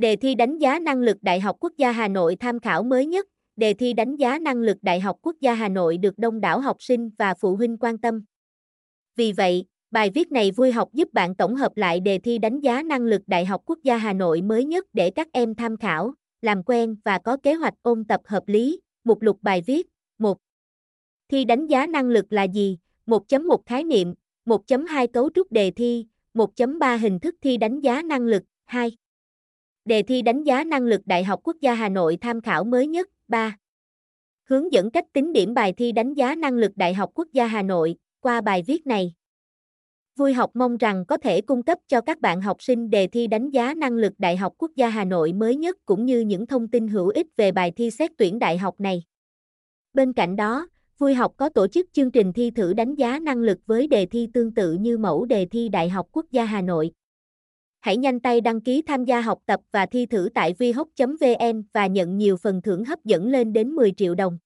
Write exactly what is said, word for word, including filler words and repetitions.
Đề thi đánh giá năng lực Đại học Quốc gia Hà Nội tham khảo mới nhất. Đề thi đánh giá năng lực Đại học Quốc gia Hà Nội được đông đảo học sinh và phụ huynh quan tâm. Vì vậy, bài viết này Vui học giúp bạn tổng hợp lại đề thi đánh giá năng lực Đại học Quốc gia Hà Nội mới nhất để các em tham khảo, làm quen và có kế hoạch ôn tập hợp lý. Mục lục bài viết. một. Thi đánh giá năng lực là gì? một chấm một Khái niệm. một chấm hai Cấu trúc đề thi. một chấm ba Hình thức thi đánh giá năng lực. hai. Đề thi đánh giá năng lực Đại học Quốc gia Hà Nội tham khảo mới nhất. ba. Hướng dẫn cách tính điểm bài thi đánh giá năng lực Đại học Quốc gia Hà Nội. Qua bài viết này, Vui học mong rằng có thể cung cấp cho các bạn học sinh đề thi đánh giá năng lực Đại học Quốc gia Hà Nội mới nhất cũng như những thông tin hữu ích về bài thi xét tuyển đại học này. Bên cạnh đó, Vui học có tổ chức chương trình thi thử đánh giá năng lực với đề thi tương tự như mẫu đề thi Đại học Quốc gia Hà Nội. Hãy nhanh tay đăng ký tham gia học tập và thi thử tại vuihoc chấm vn và nhận nhiều phần thưởng hấp dẫn lên đến mười triệu đồng.